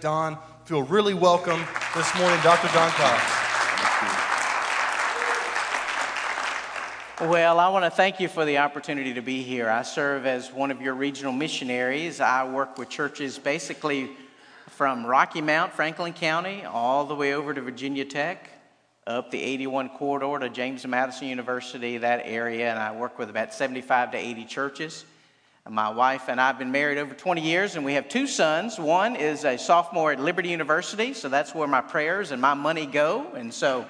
Don, feel really welcome this morning, Dr. Don Cox. Well, I want to thank you for the opportunity to be here. I serve as one of your regional missionaries. I work with churches basically from Rocky Mount, Franklin County, all the way over to Virginia Tech, up the 81 corridor to James Madison University, that area, and I work with about 75 to 80 churches. My wife and I have been married over 20 years, and we have two sons. One is a sophomore at Liberty University, so that's where my prayers and my money go. And so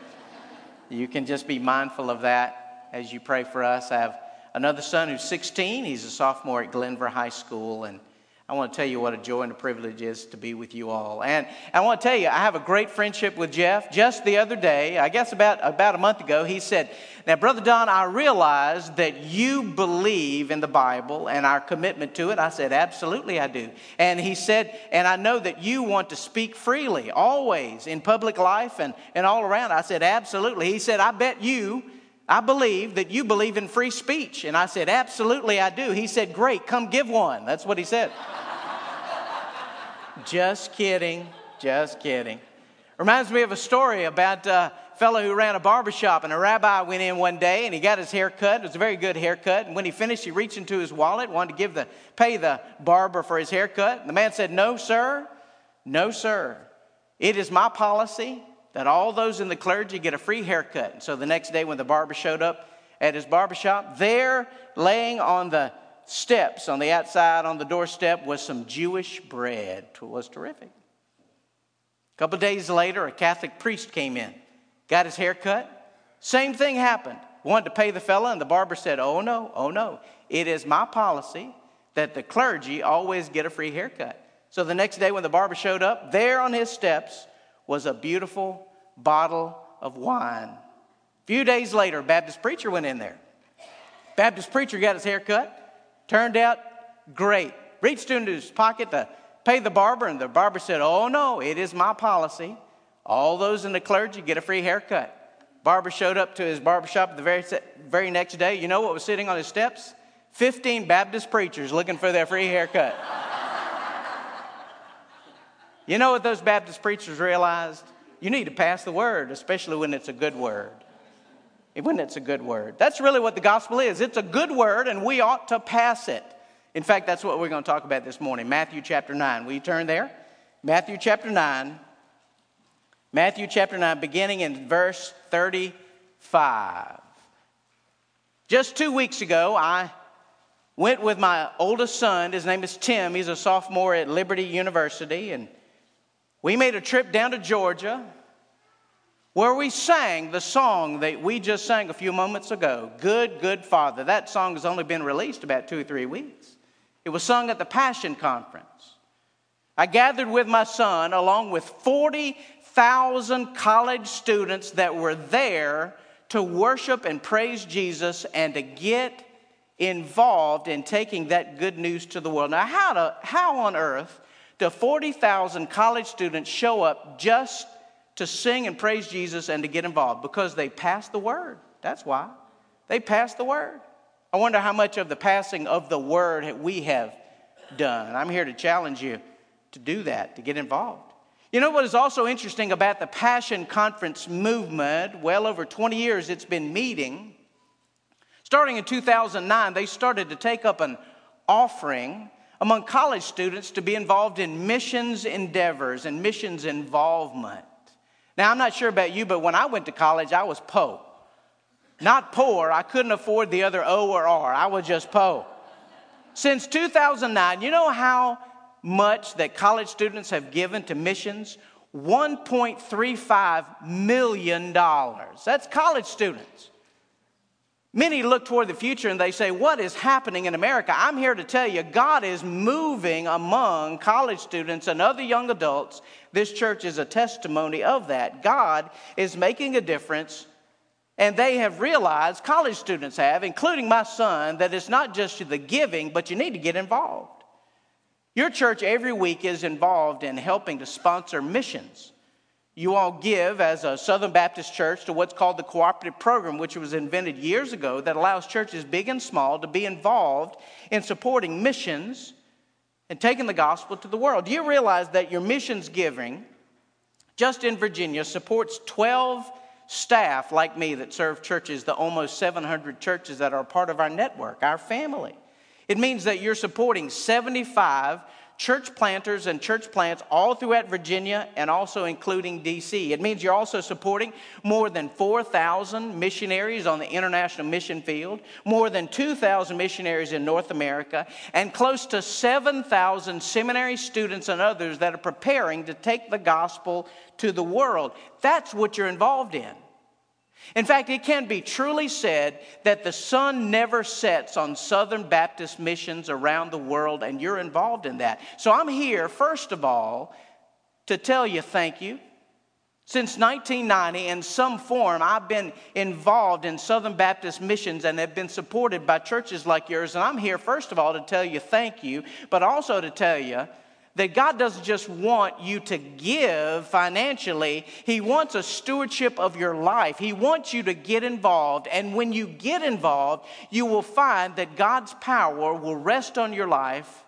you can just be mindful of that as you pray for us. I have another son who's 16. He's a sophomore at Glenver High School, and I want to tell you what a joy and a privilege it is to be with you all. And I want to tell you, I have a great friendship with Jeff. Just the other day, I guess about a month ago, he said, "Now, Brother Don, I realize that you believe in the Bible and our commitment to it." I said, "Absolutely I do." And he said, "And I know that you want to speak freely, always, in public life and all around." I said, "Absolutely." He said, "I believe that you believe in free speech." And I said, "Absolutely I do." He said, "Great, come give one." That's what he said. Just kidding, just kidding. Reminds me of a story about a fellow who ran a barbershop, and a rabbi went in one day, and he got his hair cut. It was a very good haircut, and when he finished, he reached into his wallet, wanted to pay the barber for his haircut. And the man said, No, sir. It is my policy that all those in the clergy get a free haircut." And so the next day when the barber showed up at his barbershop, there laying on the steps on the outside, on the doorstep, was some Jewish bread. It was terrific. A couple of days later, a Catholic priest came in, got his hair cut. Same thing happened. Wanted to pay the fella, and the barber said, Oh no. It is my policy that the clergy always get a free haircut." So the next day when the barber showed up, there on his steps was a beautiful bottle of wine. A few days later, a Baptist preacher went in there. Baptist preacher got his hair cut. Turned out great. Reached into his pocket to pay the barber, and the barber said, "Oh no, it is my policy. All those in the clergy get a free haircut." Barber showed up to his barbershop the very next day. You know what was sitting on his steps? 15 Baptist preachers looking for their free haircut. You know what those Baptist preachers realized? You need to pass the word, especially when it's a good word. When it's a good word. That's really what the gospel is. It's a good word, and we ought to pass it. In fact, that's what we're going to talk about this morning. Matthew chapter 9. Will you turn there? Matthew chapter 9. Matthew chapter 9, beginning in verse 35. Just 2 weeks ago, I went with my oldest son. His name is Tim. He's a sophomore at Liberty University. And we made a trip down to Georgia, where we sang the song that we just sang a few moments ago, "Good, Good Father." That song has only been released about 2 or 3 weeks. It was sung at the Passion Conference. I gathered with my son along with 40,000 college students that were there to worship and praise Jesus and to get involved in taking that good news to the world. Now, how on earth do 40,000 college students show up just to sing and praise Jesus and to get involved? Because they passed the word. That's why. They passed the word. I wonder how much of the passing of the word that we have done. I'm here to challenge you to do that, to get involved. You know what is also interesting about the Passion Conference movement? Well over 20 years it's been meeting. Starting in 2009, they started to take up an offering among college students to be involved in missions endeavors and missions involvement. Now, I'm not sure about you, but when I went to college, I was po. Not poor. I couldn't afford the other O or R. I was just po. Since 2009, you know how much that college students have given to missions? $1.35 million. That's college students. Many look toward the future and they say, "What is happening in America?" I'm here to tell you, God is moving among college students and other young adults. This church is a testimony of that. God is making a difference, and they have realized, college students have, including my son, that it's not just the giving, but you need to get involved. Your church every week is involved in helping to sponsor missions. You all give as a Southern Baptist church to what's called the Cooperative Program, which was invented years ago, that allows churches big and small to be involved in supporting missions. and taking the gospel to the world. Do you realize that your missions giving, just in Virginia, supports 12 staff like me that serve churches, the almost 700 churches that are part of our network, our family? It means that you're supporting 75 church planters and church plants all throughout Virginia and also including D.C. It means you're also supporting more than 4,000 missionaries on the international mission field, more than 2,000 missionaries in North America, and close to 7,000 seminary students and others that are preparing to take the gospel to the world. That's what you're involved in. In fact, it can be truly said that the sun never sets on Southern Baptist missions around the world, and you're involved in that. So I'm here, first of all, to tell you thank you. Since 1990, in some form, I've been involved in Southern Baptist missions and have been supported by churches like yours. And I'm here, first of all, to tell you thank you, but also to tell you that God doesn't just want you to give financially. He wants a stewardship of your life. He wants you to get involved. And when you get involved, you will find that God's power will rest on your life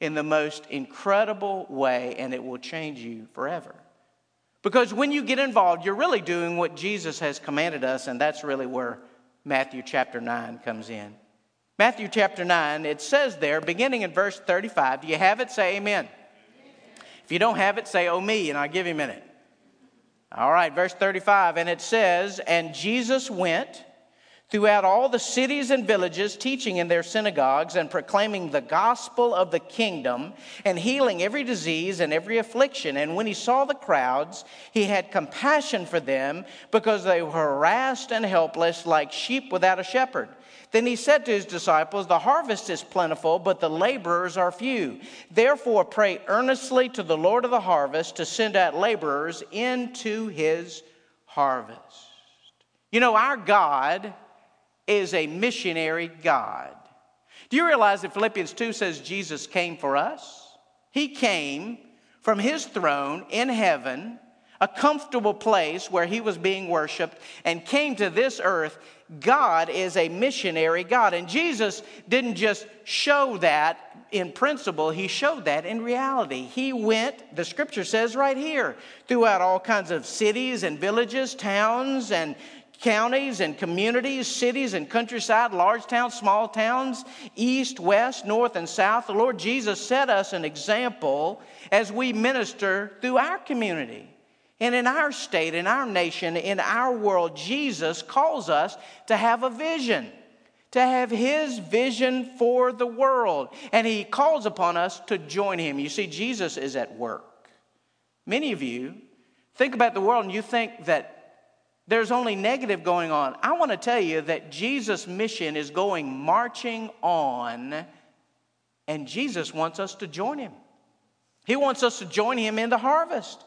in the most incredible way, and it will change you forever. Because when you get involved, you're really doing what Jesus has commanded us, and that's really where Matthew chapter 9 comes in. Matthew chapter 9, it says there, beginning in verse 35, do you have it? Say amen. If you don't have it, say, oh me, and I'll give you a minute. All right, verse 35, and it says, and Jesus went throughout all the cities and villages, teaching in their synagogues and proclaiming the gospel of the kingdom and healing every disease and every affliction. And when he saw the crowds, he had compassion for them because they were harassed and helpless like sheep without a shepherd. Then he said to his disciples, the harvest is plentiful, but the laborers are few. Therefore, pray earnestly to the Lord of the harvest to send out laborers into his harvest. You know, our God is a missionary God. Do you realize that Philippians 2 says Jesus came for us? He came from his throne in heaven, a comfortable place where he was being worshiped, and came to this earth. God is a missionary God. And Jesus didn't just show that in principle. He showed that in reality. He went, the scripture says right here, throughout all kinds of cities and villages, towns and counties and communities, cities and countryside, large towns, small towns, east, west, north, and south. The Lord Jesus set us an example as we minister through our community. And in our state, in our nation, in our world, Jesus calls us to have a vision, to have his vision for the world. And he calls upon us to join him. You see, Jesus is at work. Many of you think about the world and you think that there's only negative going on. I want to tell you that Jesus' mission is going marching on, and Jesus wants us to join him. He wants us to join him in the harvest.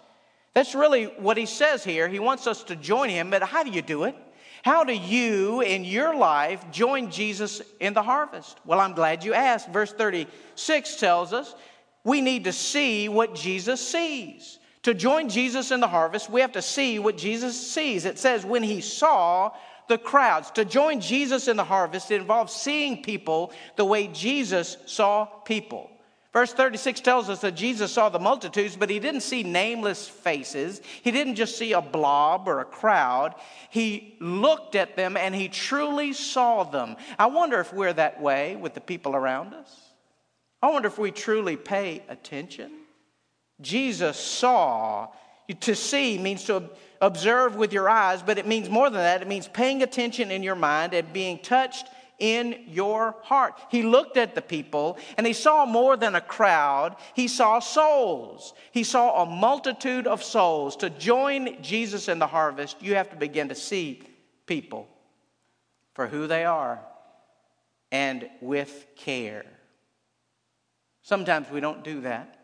That's really what he says here. He wants us to join him, but how do you do it? How do you, in your life, join Jesus in the harvest? Well, I'm glad you asked. Verse 36 tells us we need to see what Jesus sees. To join Jesus in the harvest, we have to see what Jesus sees. It says when he saw the crowds. To join Jesus in the harvest, it involves seeing people the way Jesus saw people. Verse 36 tells us that Jesus saw the multitudes, but he didn't see nameless faces. He didn't just see a blob or a crowd. He looked at them and he truly saw them. I wonder if we're that way with the people around us. I wonder if we truly pay attention. Jesus saw. To see means to observe with your eyes, but it means more than that. It means paying attention in your mind and being touched in your heart. He looked at the people and he saw more than a crowd. He saw souls. He saw a multitude of souls. To join Jesus in the harvest, you have to begin to see people for who they are and with care. Sometimes we don't do that.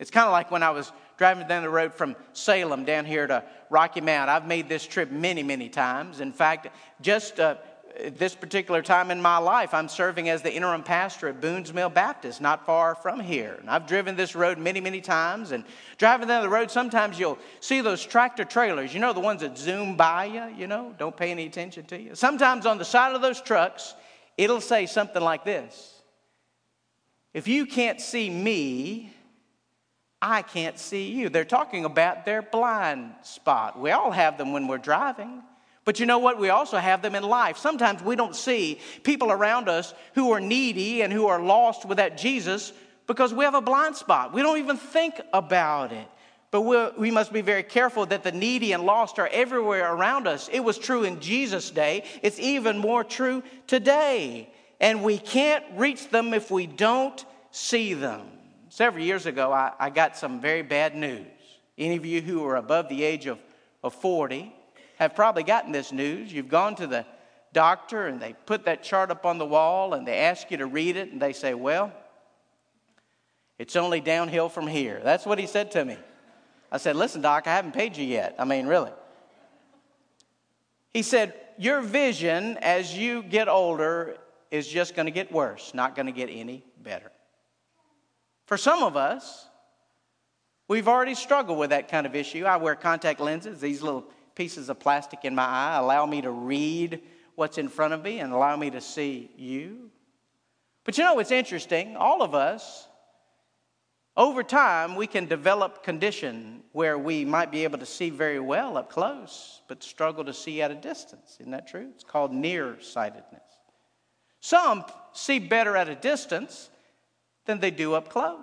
It's kind of like when I was driving down the road from Salem down here to Rocky Mount. I've made this trip many, many times. In fact, just at this particular time in my life, I'm serving as the interim pastor at Boones Mill Baptist, not far from here. And I've driven this road many, many times. And driving down the road, sometimes you'll see those tractor trailers. You know, the ones that zoom by you, you know, don't pay any attention to you. Sometimes on the side of those trucks, it'll say something like this. If you can't see me, I can't see you. They're talking about their blind spot. We all have them when we're driving. But you know what? We also have them in life. Sometimes we don't see people around us who are needy and who are lost without Jesus because we have a blind spot. We don't even think about it. But we must be very careful that the needy and lost are everywhere around us. It was true in Jesus' day. It's even more true today. And we can't reach them if we don't see them. Several years ago, I got some very bad news. Any of you who are above the age of 40 have probably gotten this news. You've gone to the doctor, and they put that chart up on the wall, and they ask you to read it, and they say, well, it's only downhill from here. That's what he said to me. I said, listen, Doc, I haven't paid you yet. I mean, really. He said, your vision as you get older is just going to get worse, not going to get any better. For some of us, we've already struggled with that kind of issue. I wear contact lenses. These little pieces of plastic in my eye allow me to read what's in front of me and allow me to see you. But you know, it's interesting. All of us, over time, we can develop condition where we might be able to see very well up close, but struggle to see at a distance. Isn't that true? It's called nearsightedness. Some see better at a distance than they do up close.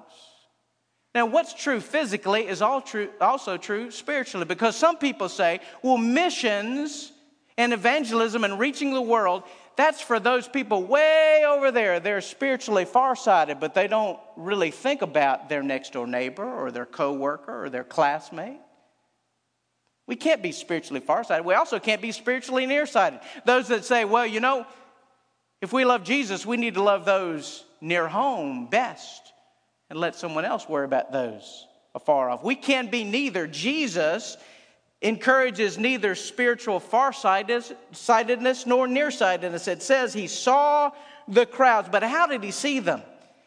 Now, what's true physically is also true spiritually, because some people say, well, missions and evangelism and reaching the world, that's for those people way over there. They're spiritually farsighted, but they don't really think about their next-door neighbor or their coworker or their classmate. We can't be spiritually farsighted. We also can't be spiritually nearsighted. Those that say, well, you know, if we love Jesus, we need to love those near home best and let someone else worry about those afar off. We can be neither. Jesus encourages neither spiritual farsightedness nor nearsightedness. It says he saw the crowds, but how did he see them?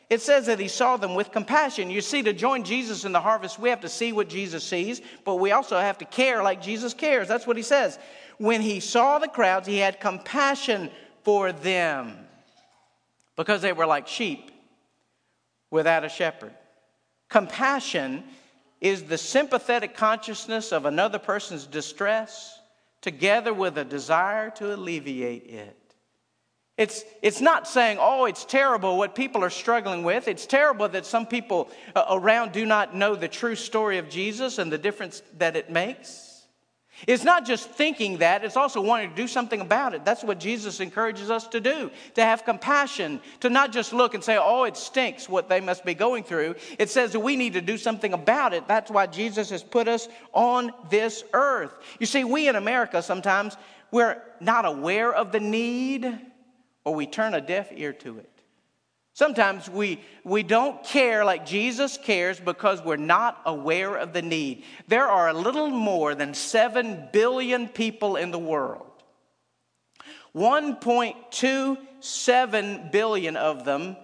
It says that he saw them with compassion. You see, to join Jesus in the harvest, we have to see what Jesus sees, but we also have to care like Jesus cares. That's what he says. When he saw the crowds, he had compassion for them, because they were like sheep without a shepherd. Compassion is the sympathetic consciousness of another person's distress, together with a desire to alleviate it. It's not saying, oh, it's terrible what people are struggling with. It's terrible that some people around do not know the true story of Jesus and the difference that it makes. It's not just thinking that, it's also wanting to do something about it. That's what Jesus encourages us to do, to have compassion, to not just look and say, oh, it stinks what they must be going through. It says that we need to do something about it. That's why Jesus has put us on this earth. You see, we in America sometimes, we're not aware of the need, or we turn a deaf ear to it. Sometimes we don't care like Jesus cares because we're not aware of the need. There are a little more than 7 billion people in the world. 1.27 billion of them,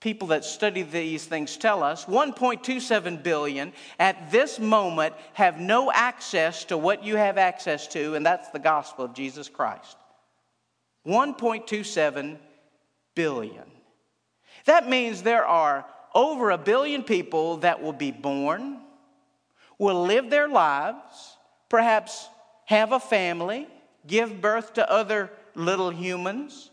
people that study these things tell us, 1.27 billion at this moment have no access to what you have access to, and that's the gospel of Jesus Christ. 1.27 billion. That means there are over 1 billion people that will be born, will live their lives, perhaps have a family, give birth to other little humans,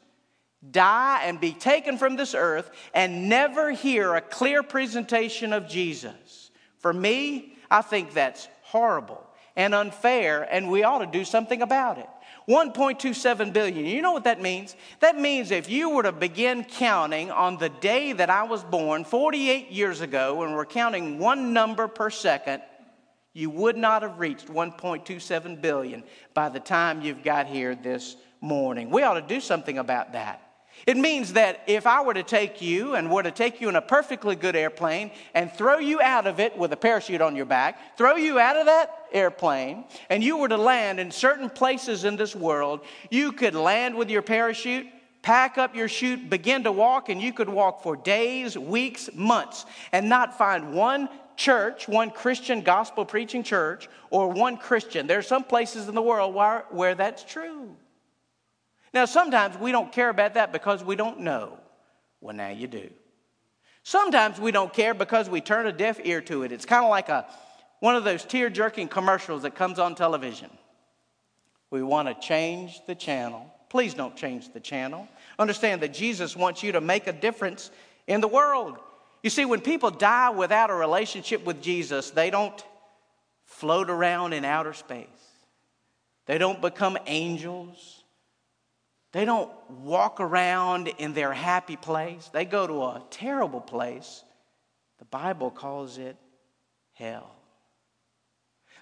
die and be taken from this earth, and never hear a clear presentation of Jesus. For me, I think that's horrible and unfair, and we ought to do something about it. 1.27 billion. You know what that means? That means if you were to begin counting on the day that I was born 48 years ago, when we're counting one number per second, you would not have reached 1.27 billion by the time you've got here this morning. We ought to do something about that. It means that if I were to take you and were to take you in a perfectly good airplane and throw you out of it with a parachute on your back, throw you out of that airplane, and you were to land in certain places in this world, you could land with your parachute, pack up your chute, begin to walk, and you could walk for days, weeks, months, and not find one church, one Christian gospel preaching church, or one Christian. There are some places in the world where that's true. Now, sometimes we don't care about that because we don't know. Well, now you do. Sometimes we don't care because we turn a deaf ear to it. It's kind of like one of those tear-jerking commercials that comes on television. We want to change the channel. Please don't change the channel. Understand that Jesus wants you to make a difference in the world. You see, when people die without a relationship with Jesus, they don't float around in outer space. They don't become angels. They don't walk around in their happy place. They go to a terrible place. The Bible calls it hell.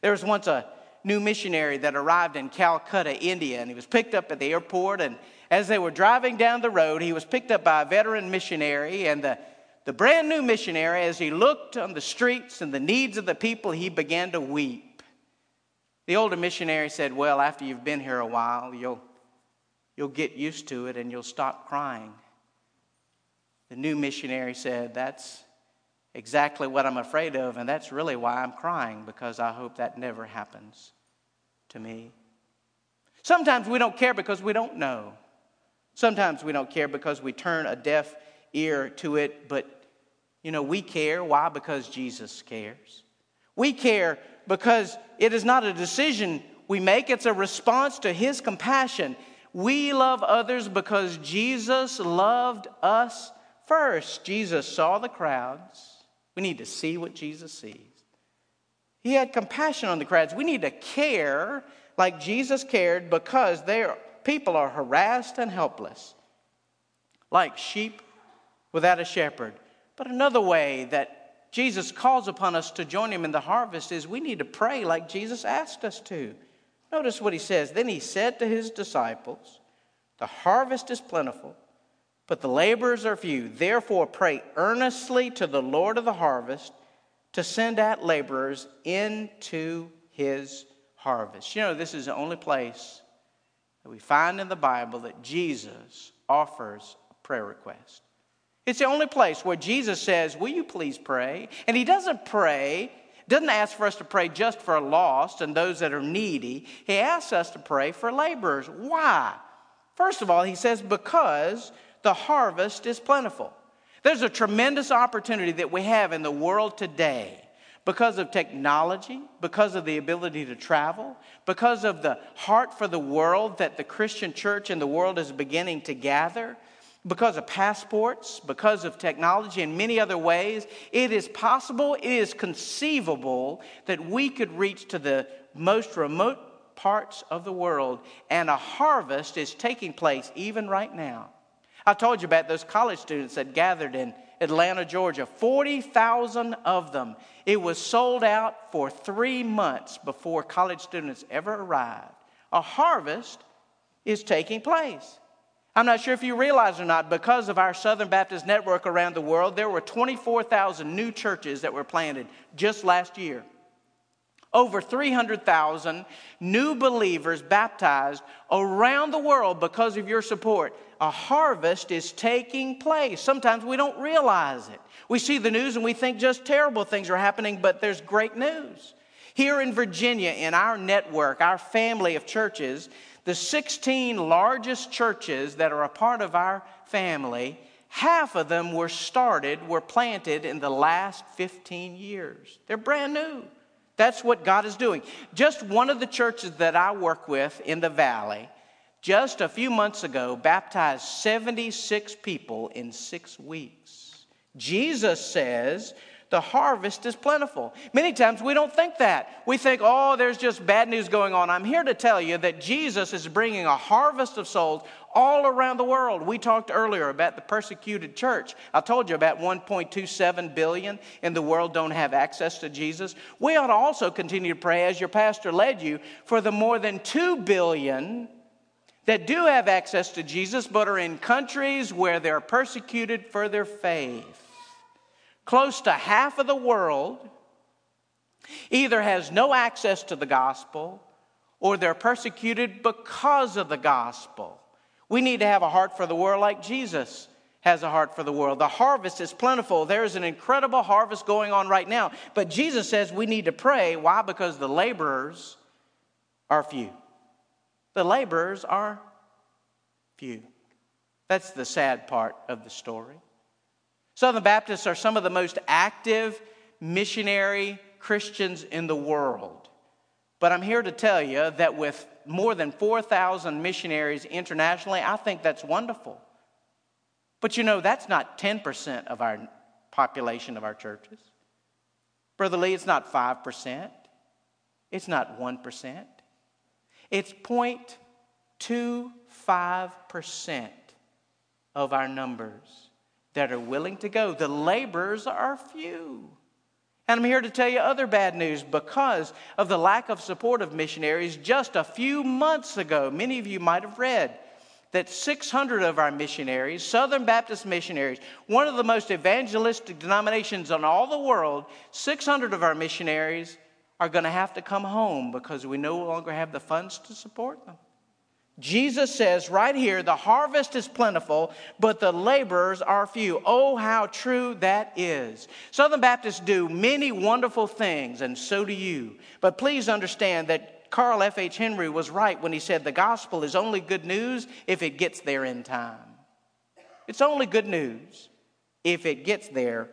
There was once a new missionary that arrived in Calcutta, India, and he was picked up at the airport, and as they were driving down the road, he was picked up by a veteran missionary, and the brand new missionary, as he looked on the streets and the needs of the people, he began to weep. The older missionary said, well, after you've been here a while, you'll get used to it and you'll stop crying. The new missionary said, that's exactly what I'm afraid of, and that's really why I'm crying, because I hope that never happens to me. Sometimes we don't care because we don't know. Sometimes we don't care because we turn a deaf ear to it, but you know, we care. Why? Because Jesus cares. We care because it is not a decision we make. It's a response to his compassion. We love others because Jesus loved us first. Jesus saw the crowds. We need to see what Jesus sees. He had compassion on the crowds. We need to care like Jesus cared because people are harassed and helpless, like sheep without a shepherd. But another way that Jesus calls upon us to join him in the harvest is we need to pray like Jesus asked us to. Notice what he says. Then he said to his disciples, the harvest is plentiful, but the laborers are few. Therefore pray earnestly to the Lord of the harvest to send out laborers into his harvest. You know, this is the only place that we find in the Bible that Jesus offers a prayer request. It's the only place where Jesus says, will you please pray? And he doesn't ask for us to pray just for lost and those that are needy. He asks us to pray for laborers. Why? First of all, he says, because the harvest is plentiful. There's a tremendous opportunity that we have in the world today because of technology, because of the ability to travel, because of the heart for the world that the Christian church in the world is beginning to gather. Because of passports, because of technology, and many other ways, it is possible, it is conceivable that we could reach to the most remote parts of the world, and a harvest is taking place even right now. I told you about those college students that gathered in Atlanta, Georgia, 40,000 of them. It was sold out for 3 months before college students ever arrived. A harvest is taking place. I'm not sure if you realize or not, because of our Southern Baptist network around the world, there were 24,000 new churches that were planted just last year. Over 300,000 new believers baptized around the world because of your support. A harvest is taking place. Sometimes we don't realize it. We see the news and we think just terrible things are happening, but there's great news. Here in Virginia, in our network, our family of churches, the 16 largest churches that are a part of our family, half of them were planted in the last 15 years. They're brand new. That's what God is doing. Just one of the churches that I work with in the valley, just a few months ago, baptized 76 people in 6 weeks. Jesus says, the harvest is plentiful. Many times we don't think that. We think, oh, there's just bad news going on. I'm here to tell you that Jesus is bringing a harvest of souls all around the world. We talked earlier about the persecuted church. I told you about 1.27 billion in the world don't have access to Jesus. We ought to also continue to pray, as your pastor led you, for the more than 2 billion that do have access to Jesus but are in countries where they're persecuted for their faith. Close to half of the world either has no access to the gospel or they're persecuted because of the gospel. We need to have a heart for the world like Jesus has a heart for the world. The harvest is plentiful. There is an incredible harvest going on right now. But Jesus says we need to pray. Why? Because the laborers are few. The laborers are few. That's the sad part of the story. Southern Baptists are some of the most active missionary Christians in the world. But I'm here to tell you that with more than 4,000 missionaries internationally, I think that's wonderful. But you know, that's not 10% of our population of our churches. Brother Lee, it's not 5%. It's not 1%. It's 0.25% of our numbers that are willing to go. The laborers are few. And I'm here to tell you other bad news. Because of the lack of support of missionaries, just a few months ago, many of you might have read that 600 of our missionaries, Southern Baptist missionaries, one of the most evangelistic denominations in all the world, 600 of our missionaries are going to have to come home because we no longer have the funds to support them. Jesus says right here, the harvest is plentiful, but the laborers are few. Oh, how true that is. Southern Baptists do many wonderful things, and so do you. But please understand that Carl F.H. Henry was right when he said the gospel is only good news if it gets there in time. It's only good news if it gets there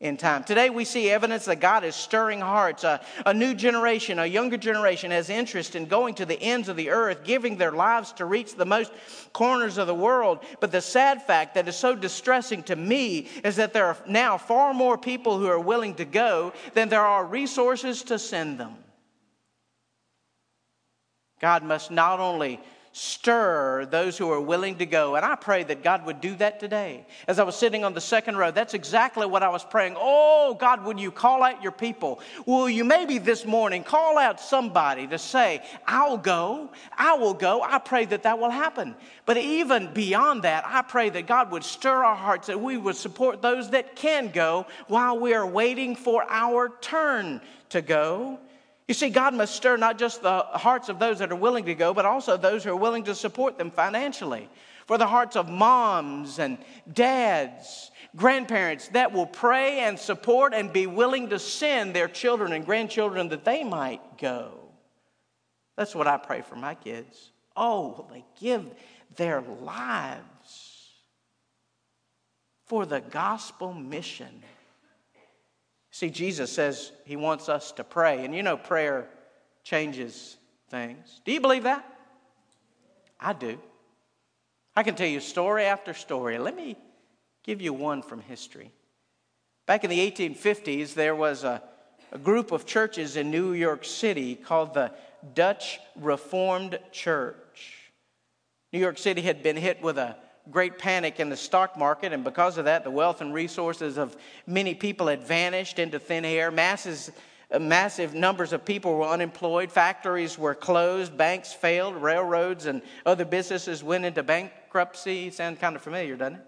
in time. Today we see evidence that God is stirring hearts. A new generation, a younger generation has interest in going to the ends of the earth, giving their lives to reach the most corners of the world. But the sad fact that is so distressing to me is that there are now far more people who are willing to go than there are resources to send them. God must not only stir those who are willing to go. And I pray that God would do that today. As I was sitting on the second row, that's exactly what I was praying. Oh, God, would you call out your people? Will you maybe this morning call out somebody to say, I'll go, I will go. I pray that that will happen. But even beyond that, I pray that God would stir our hearts, that we would support those that can go while we are waiting for our turn to go. You see, God must stir not just the hearts of those that are willing to go, but also those who are willing to support them financially. For the hearts of moms and dads, grandparents that will pray and support and be willing to send their children and grandchildren that they might go. That's what I pray for my kids. Oh, they give their lives for the gospel mission. See, Jesus says he wants us to pray. And you know, prayer changes things. Do you believe that? I do. I can tell you story after story. Let me give you one from history. Back in the 1850s, there was a group of churches in New York City called the Dutch Reformed Church. New York City had been hit with a great panic in the stock market, and because of that, the wealth and resources of many people had vanished into thin air. Massive numbers of people were unemployed. Factories were closed. Banks failed. Railroads and other businesses went into bankruptcy. Sounds kind of familiar, doesn't it?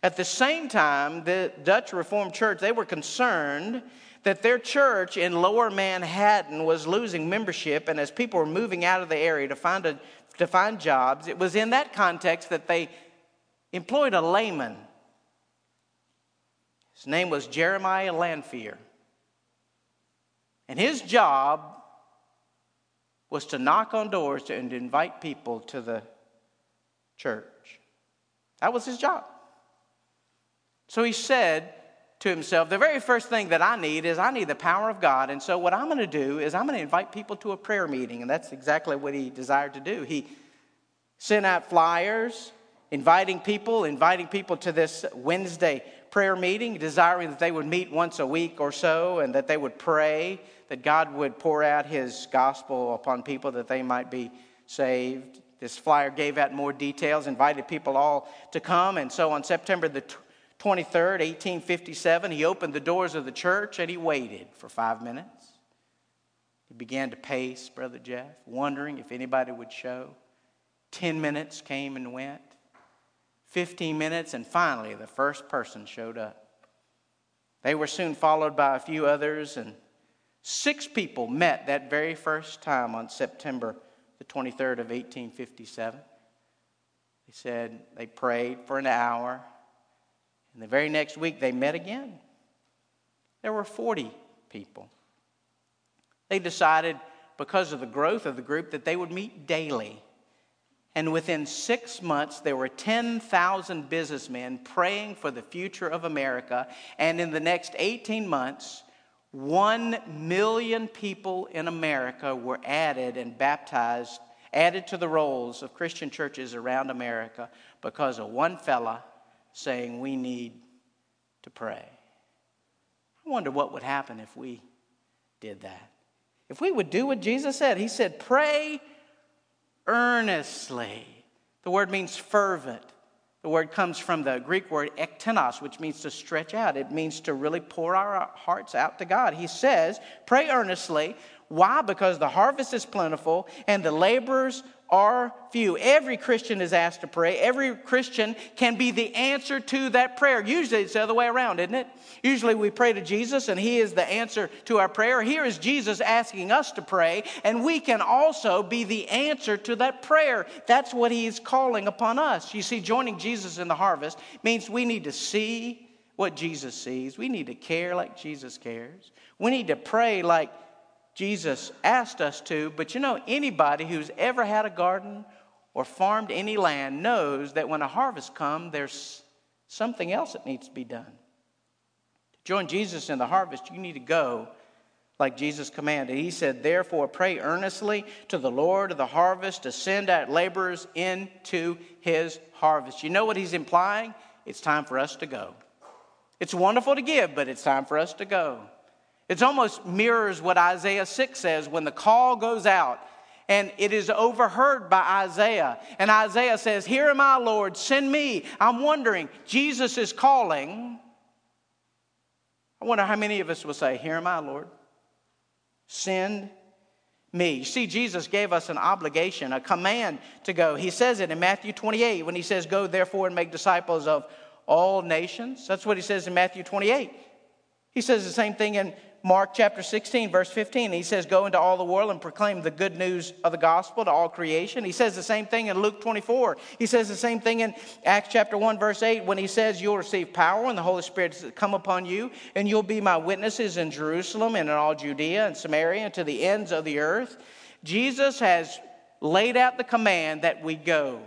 At the same time, the Dutch Reformed Church, they were concerned that their church in Lower Manhattan was losing membership, and as people were moving out of the area to find jobs, it was in that context that they employed a layman. His name was Jeremiah Lanfear. And his job was to knock on doors and invite people to the church. That was his job. So he said to himself, the very first thing that I need the power of God. And so what I'm going to do is I'm going to invite people to a prayer meeting. And that's exactly what he desired to do. He sent out flyers, inviting people to this Wednesday prayer meeting, desiring that they would meet once a week or so and that they would pray, that God would pour out his gospel upon people that they might be saved. This flyer gave out more details, invited people all to come. And so on September the 23rd, 1857, he opened the doors of the church and he waited for 5 minutes. He began to pace, Brother Jeff, wondering if anybody would show. 10 minutes came and went. 15 minutes, and finally the first person showed up. They were soon followed by a few others, and 6 people met that very first time on September the 23rd of 1857. They said they prayed for an hour. And the very next week, they met again. There were 40 people. They decided, because of the growth of the group, that they would meet daily. And within 6 months, there were 10,000 businessmen praying for the future of America. And in the next 18 months, 1 million people in America were added and baptized, added to the rolls of Christian churches around America because of one fella saying, we need to pray. I wonder what would happen if we did that. If we would do what Jesus said. He said, pray earnestly. The word means fervent. The word comes from the Greek word ektenos, which means to stretch out. It means to really pour our hearts out to God. He says, pray earnestly. Why? Because the harvest is plentiful and the laborers are few. Every Christian is asked to pray. Every Christian can be the answer to that prayer. Usually it's the other way around, isn't it? Usually we pray to Jesus and he is the answer to our prayer. Here is Jesus asking us to pray, and we can also be the answer to that prayer. That's what he is calling upon us. You see, joining Jesus in the harvest means we need to see what Jesus sees. We need to care like Jesus cares. We need to pray like Jesus asked us to, but you know, anybody who's ever had a garden or farmed any land knows that when a harvest comes, there's something else that needs to be done. To join Jesus in the harvest, you need to go like Jesus commanded. He said, therefore, pray earnestly to the Lord of the harvest to send out laborers into his harvest. You know what he's implying? It's time for us to go. It's wonderful to give, but it's time for us to go. It almost mirrors what Isaiah 6 says when the call goes out and it is overheard by Isaiah. And Isaiah says, here am I, Lord, send me. I'm wondering, Jesus is calling. I wonder how many of us will say, here am I, Lord, send me. You see, Jesus gave us an obligation, a command to go. He says it in Matthew 28 when he says, go therefore and make disciples of all nations. That's what he says in Matthew 28. He says the same thing in Mark chapter 16, verse 15. He says, go into all the world and proclaim the good news of the gospel to all creation. He says the same thing in Luke 24. He says the same thing in Acts chapter 1, verse 8, when he says, you'll receive power when the Holy Spirit come upon you, and you'll be my witnesses in Jerusalem and in all Judea and Samaria and to the ends of the earth. Jesus has laid out the command that we go.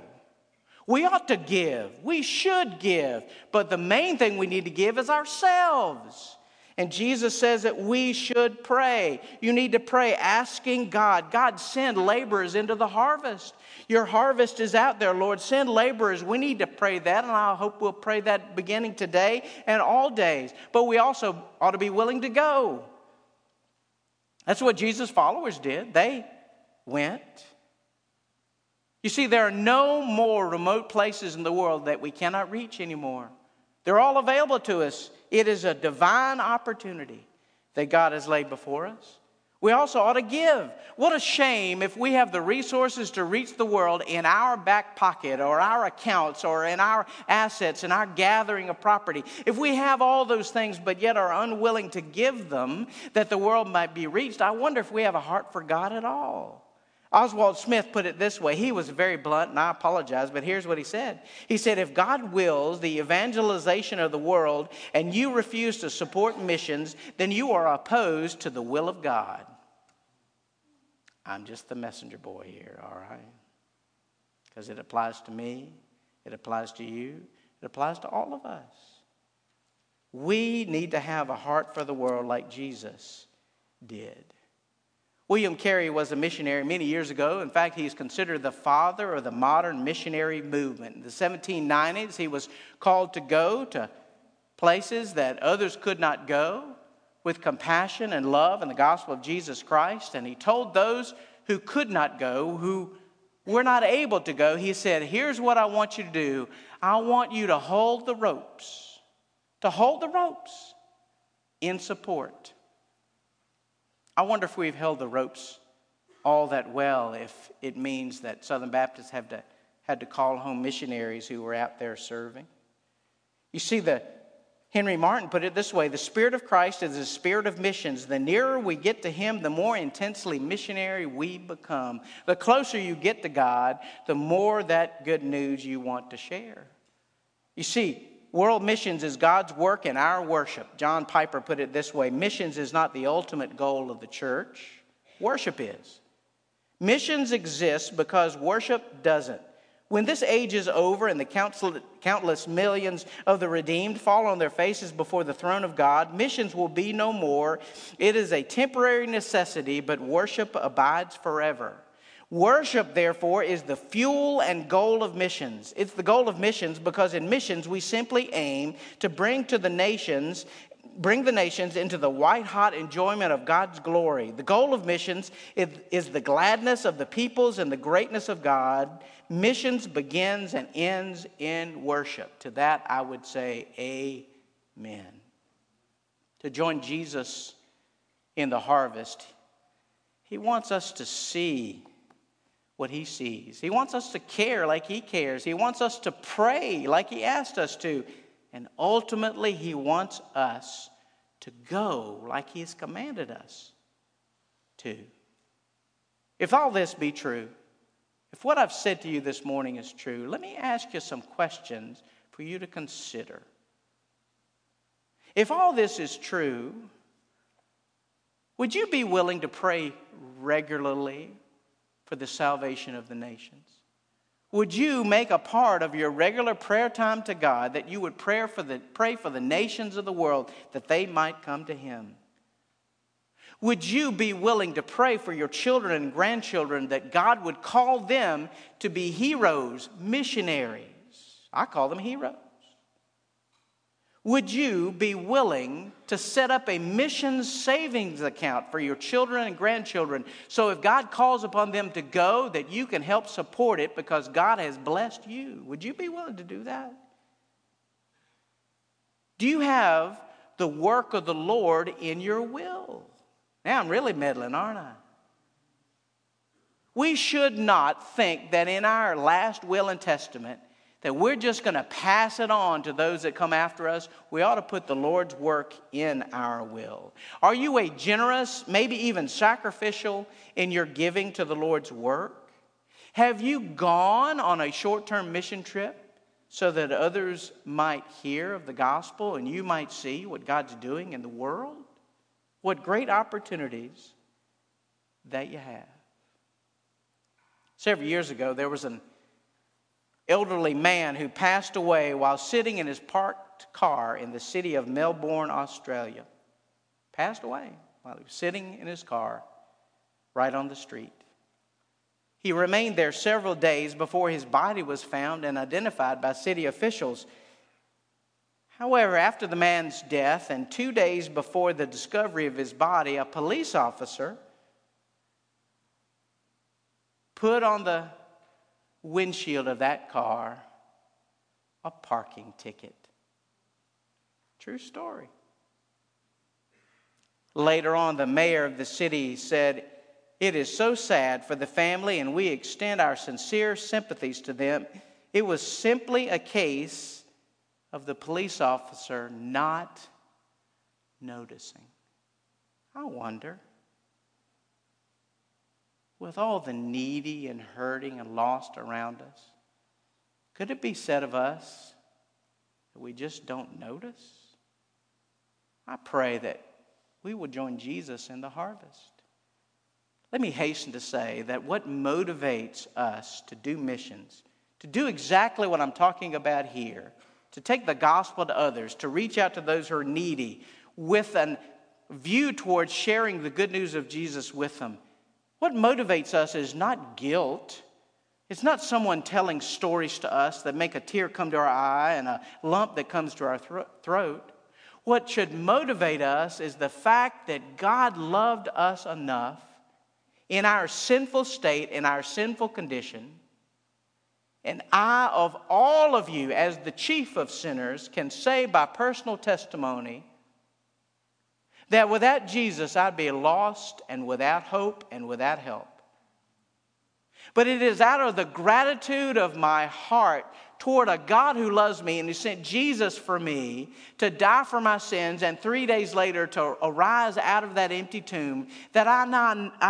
We ought to give. We should give. But the main thing we need to give is ourselves. And Jesus says that we should pray. You need to pray asking God, God, send laborers into the harvest. Your harvest is out there, Lord. Send laborers. We need to pray that, and I hope we'll pray that beginning today and all days. But we also ought to be willing to go. That's what Jesus' followers did. They went. You see, there are no more remote places in the world that we cannot reach anymore. They're all available to us. It is a divine opportunity that God has laid before us. We also ought to give. What a shame if we have the resources to reach the world in our back pocket or our accounts or in our assets and our gathering of property. If we have all those things but yet are unwilling to give them that the world might be reached, I wonder if we have a heart for God at all. Oswald Smith put it this way. He was very blunt, and I apologize, but here's what he said. He said, if God wills the evangelization of the world and you refuse to support missions, then you are opposed to the will of God. I'm just the messenger boy here, all right? Because it applies to me, it applies to you, it applies to all of us. We need to have a heart for the world like Jesus did. William Carey was a missionary many years ago. In fact, he's considered the father of the modern missionary movement. In the 1790s, he was called to go to places that others could not go with compassion and love and the gospel of Jesus Christ. And he told those who could not go, who were not able to go, he said, here's what I want you to do. I want you to hold the ropes, in support. I wonder if we've held the ropes all that well, if it means that Southern Baptists have had to call home missionaries who were out there serving. You see, Henry Martin put it this way, the Spirit of Christ is the Spirit of missions. The nearer we get to Him, the more intensely missionary we become. The closer you get to God, the more that good news you want to share. You see, world missions is God's work and our worship. John Piper put it this way, missions is not the ultimate goal of the church. Worship is. Missions exist because worship doesn't. When this age is over and the countless millions of the redeemed fall on their faces before the throne of God, missions will be no more. It is a temporary necessity, but worship abides forever. Worship, therefore, is the fuel and goal of missions. It's the goal of missions because in missions we simply aim to bring the nations into the white-hot enjoyment of God's glory. The goal of missions is the gladness of the peoples and the greatness of God. Missions begins and ends in worship. To that I would say amen. To join Jesus in the harvest, he wants us to see what he sees. He wants us to care like he cares. He wants us to pray like he asked us to. And ultimately, he wants us to go like he has commanded us to. If all this be true, if what I've said to you this morning is true, let me ask you some questions for you to consider. If all this is true, would you be willing to pray regularly for the salvation of the nations? Would you make a part of your regular prayer time to God that you would pray for the nations of the world that they might come to him? Would you be willing to pray for your children and grandchildren that God would call them to be heroes, missionaries? I call them heroes. Would you be willing to set up a mission savings account for your children and grandchildren so if God calls upon them to go that you can help support it because God has blessed you? Would you be willing to do that? Do you have the work of the Lord in your will? Now I'm really meddling, aren't I? We should not think that in our last will and testament that we're just going to pass it on to those that come after us. We ought to put the Lord's work in our will. Are you a generous, maybe even sacrificial in your giving to the Lord's work? Have you gone on a short-term mission trip so that others might hear of the gospel and you might see what God's doing in the world? What great opportunities that you have. Several years ago, there was an elderly man who passed away while sitting in his parked car in the city of Melbourne, Australia. Passed away while he was sitting in his car right on the street. He remained there several days before his body was found and identified by city officials. However, after the man's death and 2 days before the discovery of his body, a police officer put on the windshield of that car a parking ticket. True story. Later on, the mayor of the city said, "It is so sad for the family, and we extend our sincere sympathies to them. It was simply a case of the police officer not noticing." I wonder, with all the needy and hurting and lost around us, could it be said of us that we just don't notice? I pray that we will join Jesus in the harvest. Let me hasten to say that what motivates us to do missions, to do exactly what I'm talking about here, to take the gospel to others, to reach out to those who are needy with a view towards sharing the good news of Jesus with them, what motivates us is not guilt. It's not someone telling stories to us that make a tear come to our eye and a lump that comes to our throat. What should motivate us is the fact that God loved us enough in our sinful state, in our sinful condition, and I, of all of you, as the chief of sinners, can say by personal testimony that without Jesus, I'd be lost and without hope and without help. But it is out of the gratitude of my heart toward a God who loves me and who sent Jesus for me to die for my sins and 3 days later to arise out of that empty tomb that I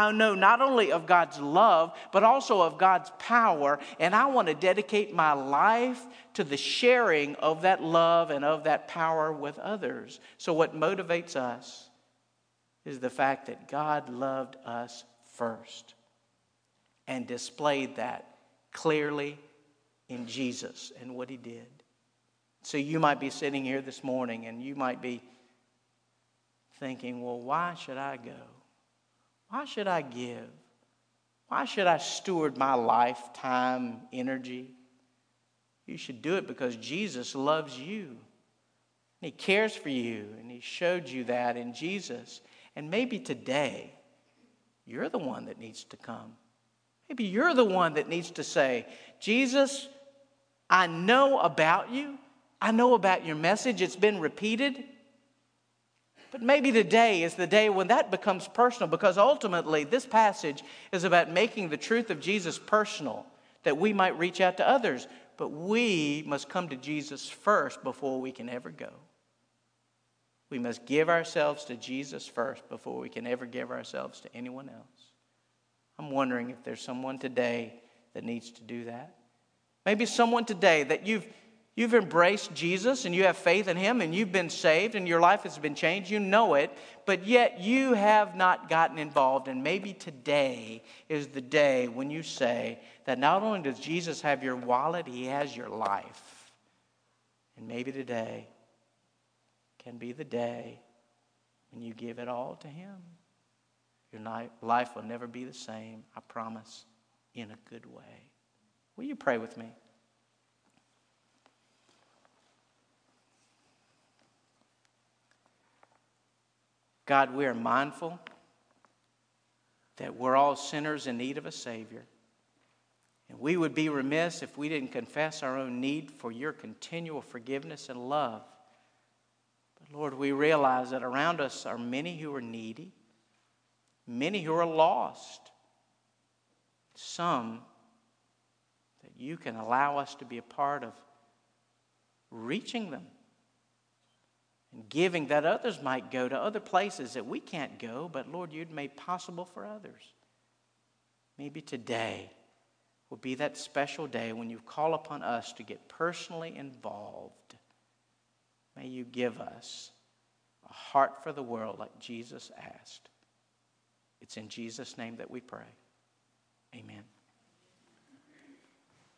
know not only of God's love but also of God's power, and I want to dedicate my life to the sharing of that love and of that power with others. So what motivates us is the fact that God loved us first and displayed that clearly in Jesus and what he did. So you might be sitting here this morning and you might be thinking, well, why should I go? Why should I give? Why should I steward my life, time, energy? You should do it because Jesus loves you. And he cares for you, and he showed you that in Jesus. And maybe today, you're the one that needs to come. Maybe you're the one that needs to say, Jesus, I know about you. I know about your message. It's been repeated. But maybe today is the day when that becomes personal, because ultimately this passage is about making the truth of Jesus personal, that we might reach out to others. But we must come to Jesus first before we can ever go. We must give ourselves to Jesus first before we can ever give ourselves to anyone else. I'm wondering if there's someone today that needs to do that. Maybe someone today that you've embraced Jesus and you have faith in him and you've been saved and your life has been changed. You know it, but yet you have not gotten involved. And maybe today is the day when you say that not only does Jesus have your wallet, he has your life. And maybe today can be the day when you give it all to him. Your life will never be the same, I promise, in a good way. Will you pray with me? God, we are mindful that we're all sinners in need of a Savior. And we would be remiss if we didn't confess our own need for your continual forgiveness and love. But Lord, we realize that around us are many who are needy, many who are lost, some that you can allow us to be a part of reaching them. And giving that others might go to other places that we can't go, but Lord, you'd made possible for others. Maybe today will be that special day when you call upon us to get personally involved. May you give us a heart for the world like Jesus asked. It's in Jesus' name that we pray. Amen.